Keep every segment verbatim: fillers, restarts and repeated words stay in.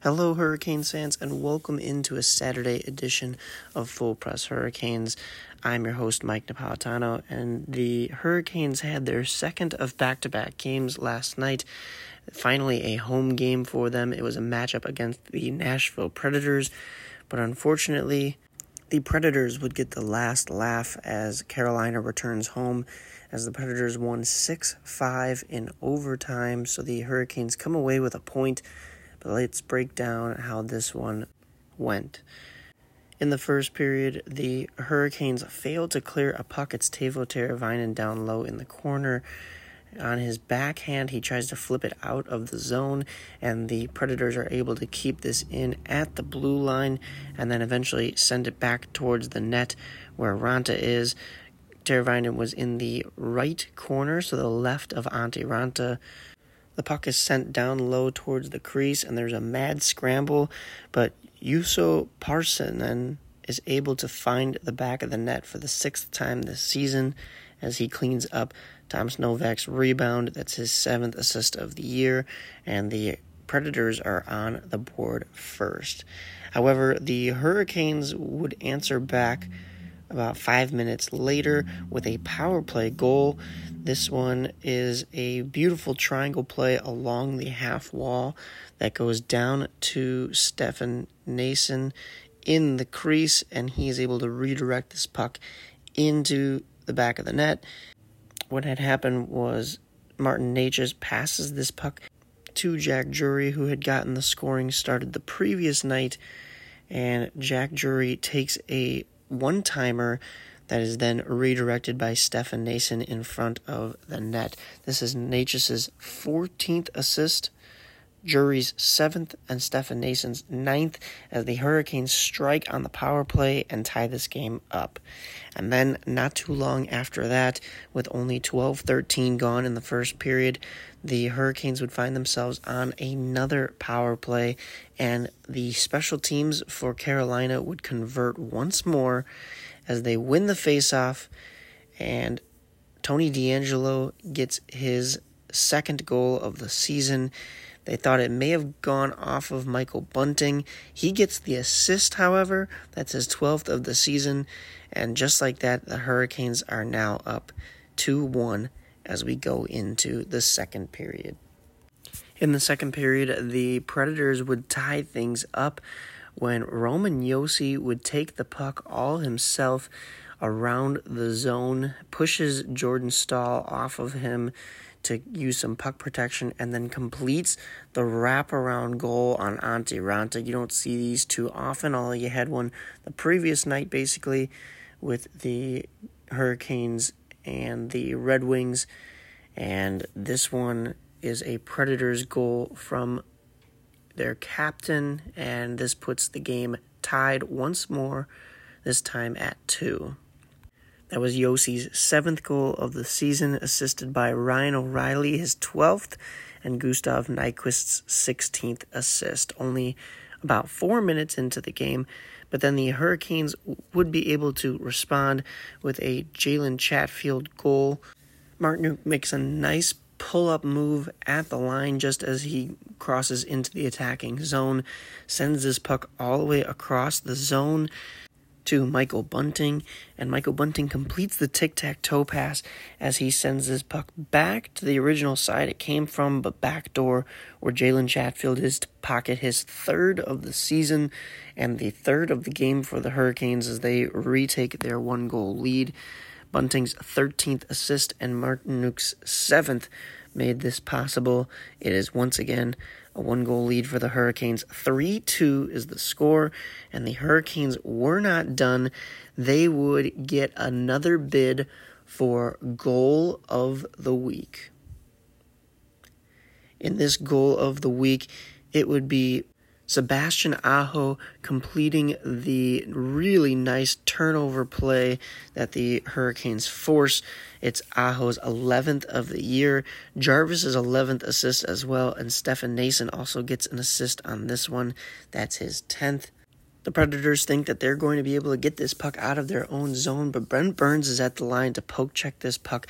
Hello, Hurricanes fans, and welcome into a Saturday edition of Full Press Hurricanes. I'm your host, Mike Napolitano, and the Hurricanes had their second of back-to-back games last night. Finally, a home game for them. It was a matchup against the Nashville Predators, but unfortunately, the Predators would get the last laugh as Carolina returns home, as the Predators won six five in overtime, so the Hurricanes come away with a point. But let's break down how this one went. In the first period, the Hurricanes failed to clear a puck. It's Teuvo Teravainen down low in the corner. On his backhand, he tries to flip it out of the zone, and the Predators are able to keep this in at the blue line and then eventually send it back towards the net where Raanta is. Teravainen was in the right corner, so the left of Antti Raanta. The puck is sent down low towards the crease, and there's a mad scramble, but Juuso Pärssinen is able to find the back of the net for the sixth time this season as he cleans up Thomas Novak's rebound. That's his seventh assist of the year, and the Predators are on the board first. However, the Hurricanes would answer back about five minutes later with a power play goal. This one is a beautiful triangle play along the half wall that goes down to Stefan Nason in the crease, and he is able to redirect this puck into the back of the net. What had happened was Martin Necas passes this puck to Jack Drury, who had gotten the scoring started the previous night, and Jack Drury takes a one-timer that is then redirected by Stefan Nason in front of the net. This is Necas' fourteenth assist, Drury's seventh, and Stefan Nason's ninth as the Hurricanes strike on the power play and tie this game up. And then not too long after that, with only twelve thirteen gone in the first period, the Hurricanes would find themselves on another power play, and the special teams for Carolina would convert once more as they win the faceoff, and Tony DeAngelo gets his second goal of the season. They thought it may have gone off of Michael Bunting. He gets the assist, however. That's his twelfth of the season. And just like that, the Hurricanes are now up two one as we go into the second period. In the second period, the Predators would tie things up when Roman Josi would take the puck all himself around the zone, pushes Jordan Staal off of him to use some puck protection, and then completes the wraparound goal on Antti Raanta. You don't see these too often, although you had one the previous night, basically, with the Hurricanes and the Red Wings. And this one is a Predators goal from their captain, and this puts the game tied once more, this time at two. That was Josi's seventh goal of the season, assisted by Ryan O'Reilly, his twelfth, and Gustav Nyquist's sixteenth assist. Only about four minutes into the game, but then the Hurricanes would be able to respond with a Jalen Chatfield goal. Martin makes a nice pull-up move at the line just as he crosses into the attacking zone, sends this puck all the way across the zone to Michael Bunting, and Michael Bunting completes the tic-tac-toe pass as he sends this puck back to the original side it came from, but backdoor, where Jalen Chatfield is to pocket his third of the season and the third of the game for the Hurricanes as they retake their one-goal lead. Bunting's thirteenth assist and Martinuk's seventh made this possible. It is once again a one-goal lead for the Hurricanes. three two is the score, and the Hurricanes were not done. They would get another bid for Goal of the Week. In this Goal of the Week, it would be Sebastian Aho completing the really nice turnover play that the Hurricanes force. It's Aho's eleventh of the year. Jarvis's eleventh assist as well, and Stefan Nason also gets an assist on this one. That's his tenth. The Predators think that they're going to be able to get this puck out of their own zone, but Brent Burns is at the line to poke check this puck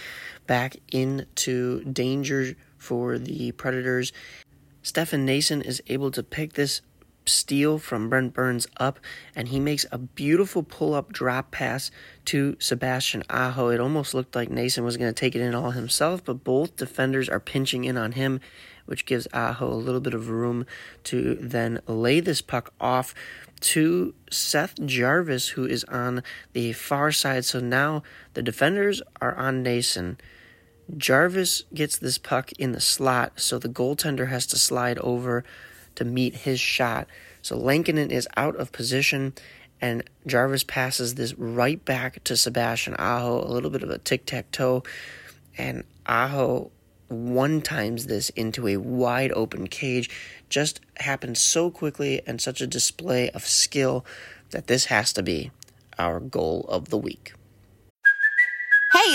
back into danger for the Predators. Stefan Nason is able to pick this steal from Brent Burns up, and he makes a beautiful pull-up drop pass to Sebastian Aho. It almost looked like Nason was going to take it in all himself, but both defenders are pinching in on him, which gives Aho a little bit of room to then lay this puck off to Seth Jarvis, who is on the far side. So now the defenders are on Nason. Jarvis gets this puck in the slot, so the goaltender has to slide over to meet his shot. So Lankinen is out of position, and Jarvis passes this right back to Sebastian Aho, a little bit of a tic-tac-toe, and Aho one-times this into a wide-open cage. Just happened so quickly and such a display of skill that this has to be our goal of the week. Hey,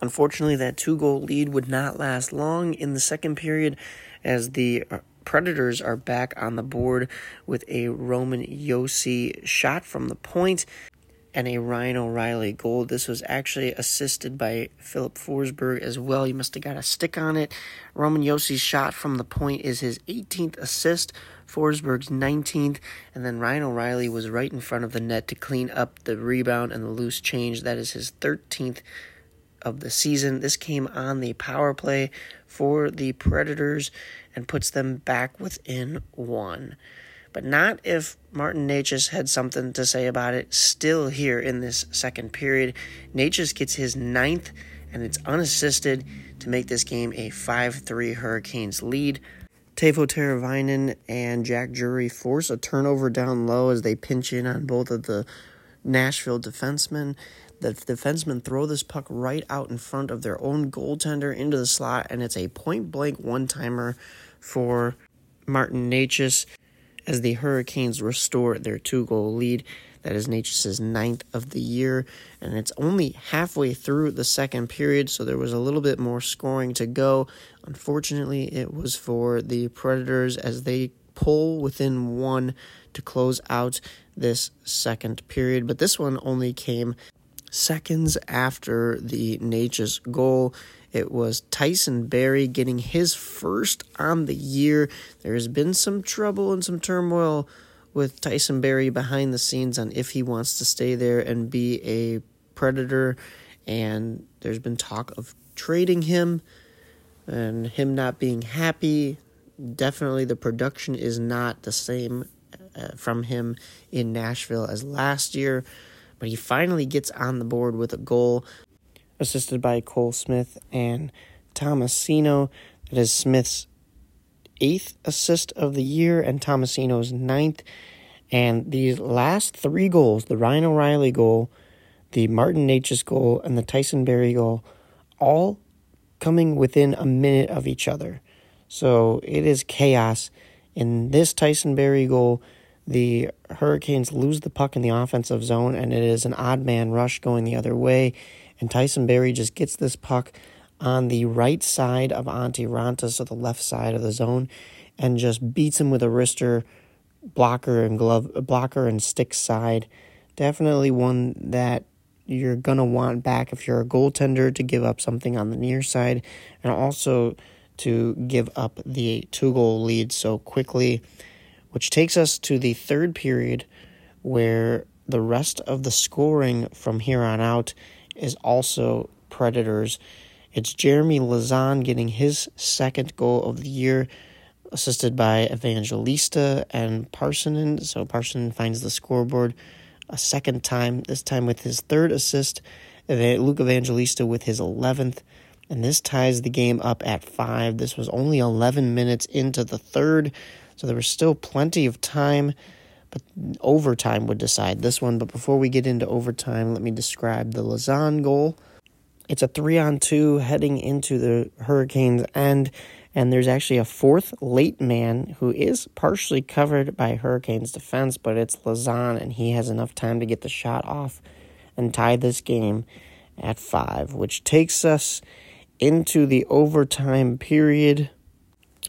Unfortunately, that two-goal lead would not last long in the second period as the Predators are back on the board with a Roman Josi shot from the point and a Ryan O'Reilly goal. This was actually assisted by Philip Forsberg as well. He must have got a stick on it. Roman Josi's shot from the point is his eighteenth assist, Forsberg's nineteenth, and then Ryan O'Reilly was right in front of the net to clean up the rebound and the loose change. That is his thirteenth of the season. This came on the power play for the Predators and puts them back within one. But not if Martin Necas had something to say about it. Still here in this second period, Necas gets his ninth, and it's unassisted to make this game a five three Hurricanes lead. Teuvo Teravainen and Jack Drury force a turnover down low as they pinch in on both of the Nashville defensemen. The defensemen throw this puck right out in front of their own goaltender into the slot, and it's a point-blank one-timer for Martin Necas as the Hurricanes restore their two-goal lead. That is Necas' ninth of the year, and it's only halfway through the second period, so there was a little bit more scoring to go. Unfortunately, it was for the Predators as they pull within one to close out this second period, but this one only came seconds after the Necas goal. It was Tyson Barrie getting his first on the year. There has been some trouble and some turmoil with Tyson Barrie behind the scenes on if he wants to stay there and be a Predator, and there's been talk of trading him and him not being happy. Definitely the production is not the same uh, from him in Nashville as last year. But he finally gets on the board with a goal assisted by Cole Smith and Tomasino. That is Smith's eighth assist of the year and Tomasino's ninth. And these last three goals, the Ryan O'Reilly goal, the Martin Necas goal, and the Tyson Barrie goal, all coming within a minute of each other. So it is chaos. In this Tyson Barrie goal, the Hurricanes lose the puck in the offensive zone, and it is an odd man rush going the other way. And Tyson Barrie just gets this puck on the right side of Antti Raanta, so the left side of the zone, and just beats him with a wrister, blocker and glove, blocker and stick side. Definitely one that you're going to want back if you're a goaltender to give up something on the near side, and also to give up the two-goal lead so quickly. Which takes us to the third period, where the rest of the scoring from here on out is also Predators. It's Jeremy Lazzeri getting his second goal of the year, assisted by Evangelista and Pärssinen. So Pärssinen finds the scoreboard a second time, this time with his third assist, Luke Evangelista with his eleventh. And this ties the game up at five. This was only eleven minutes into the third, so there was still plenty of time, but overtime would decide this one. But before we get into overtime, let me describe the Lazzeri goal. It's a three-on-two heading into the Hurricanes' end, and there's actually a fourth late man who is partially covered by Hurricanes' defense, but it's Lazzeri, and he has enough time to get the shot off and tie this game at five, which takes us into the overtime period.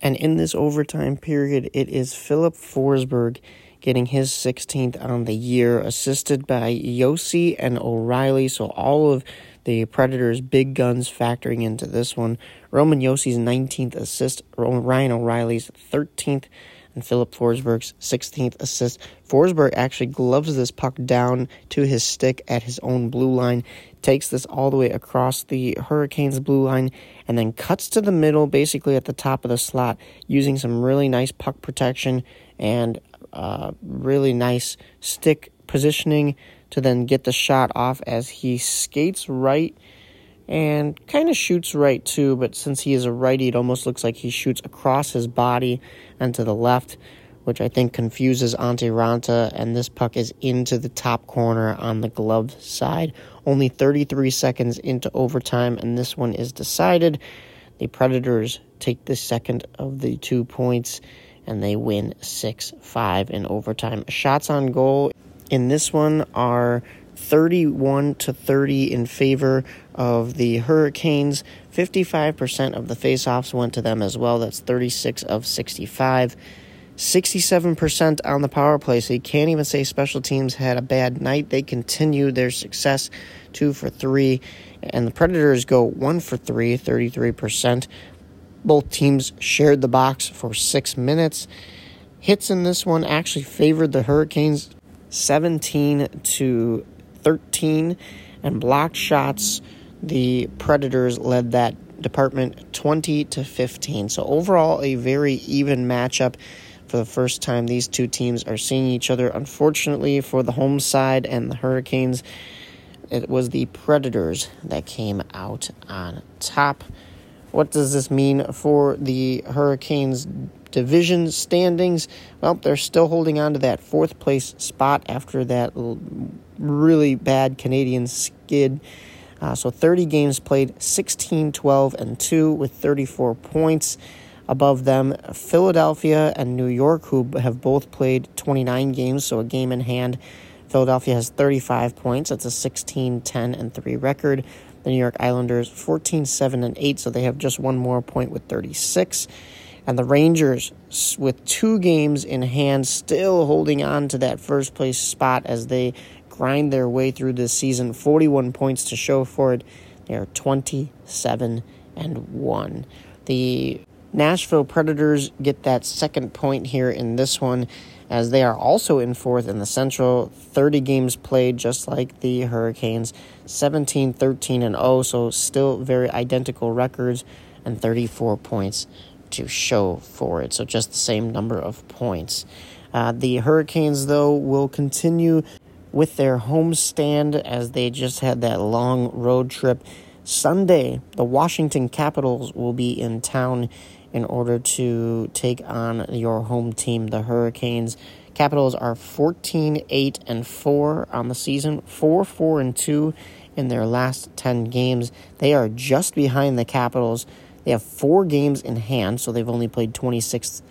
And in this overtime period, it is Philip Forsberg getting his sixteenth on the year, assisted by Josi and O'Reilly. So all of the Predators' big guns factoring into this one. Roman Josi's nineteenth assist, Ryan O'Reilly's thirteenth, and Philip Forsberg's sixteenth assist. Forsberg actually gloves this puck down to his stick at his own blue line, takes this all the way across the Hurricanes' blue line, and then cuts to the middle, basically at the top of the slot, using some really nice puck protection and uh, really nice stick positioning to then get the shot off as he skates right and kind of shoots right too, but since he is a righty, it almost looks like he shoots across his body and to the left, which I think confuses Antti Raanta, and this puck is into the top corner on the glove side. Only thirty-three seconds into overtime, and this one is decided. The Predators take the second of the two points, and they win six five in overtime. Shots on goal in this one are thirty-one to thirty in favor of the Hurricanes. fifty-five percent of the faceoffs went to them as well. That's thirty-six of sixty-five. sixty-seven percent on the power play, so you can't even say special teams had a bad night. They continue their success, two for three, and the Predators go one for three, thirty-three percent. Both teams shared the box for six minutes. Hits in this one actually favored the Hurricanes seventeen to thirteen, and blocked shots, the Predators led that department twenty to fifteen. So overall, a very even matchup. For the first time, these two teams are seeing each other. Unfortunately, for the home side and the Hurricanes, it was the Predators that came out on top. What does this mean for the Hurricanes division standings? Well, they're still holding on to that fourth place spot after that really bad Canadian skid. Uh, so thirty games played, sixteen, twelve, and two with thirty-four points. Above them, Philadelphia and New York, who have both played twenty-nine games, so a game in hand. Philadelphia has thirty-five points. That's a sixteen, ten, and three record. The New York Islanders, fourteen, seven, and eight, so they have just one more point with thirty-six. And the Rangers, with two games in hand, still holding on to that first place spot as they grind their way through this season. forty-one points to show for it. They are twenty-seven and one. The Nashville Predators get that second point here in this one, as they are also in fourth in the Central. thirty games played, just like the Hurricanes. seventeen, thirteen, and oh, so still very identical records, and thirty-four points to show for it. So just the same number of points. Uh, the Hurricanes, though, will continue with their homestand, as they just had that long road trip. Sunday, the Washington Capitals will be in town in order to take on your home team, the Hurricanes. Capitals are fourteen, eight, and four on the season, four, four, and two in their last ten games. They are just behind the Capitals. They have four games in hand, so they've only played twenty-six,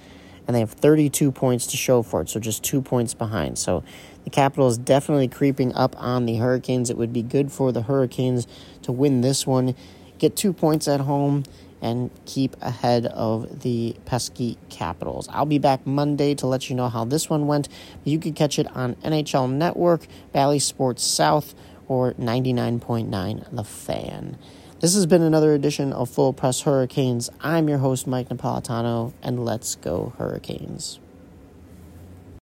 and they have thirty-two points to show for it, so just two points behind. So the Capitals definitely creeping up on the Hurricanes. It would be good for the Hurricanes to win this one, get two points at home, and keep ahead of the pesky Capitals. I'll be back Monday to let you know how this one went. You can catch it on N H L Network, Bally Sports South, or ninety-nine point nine The Fan. This has been another edition of Full Press Hurricanes. I'm your host, Mike Napolitano, and let's go Hurricanes.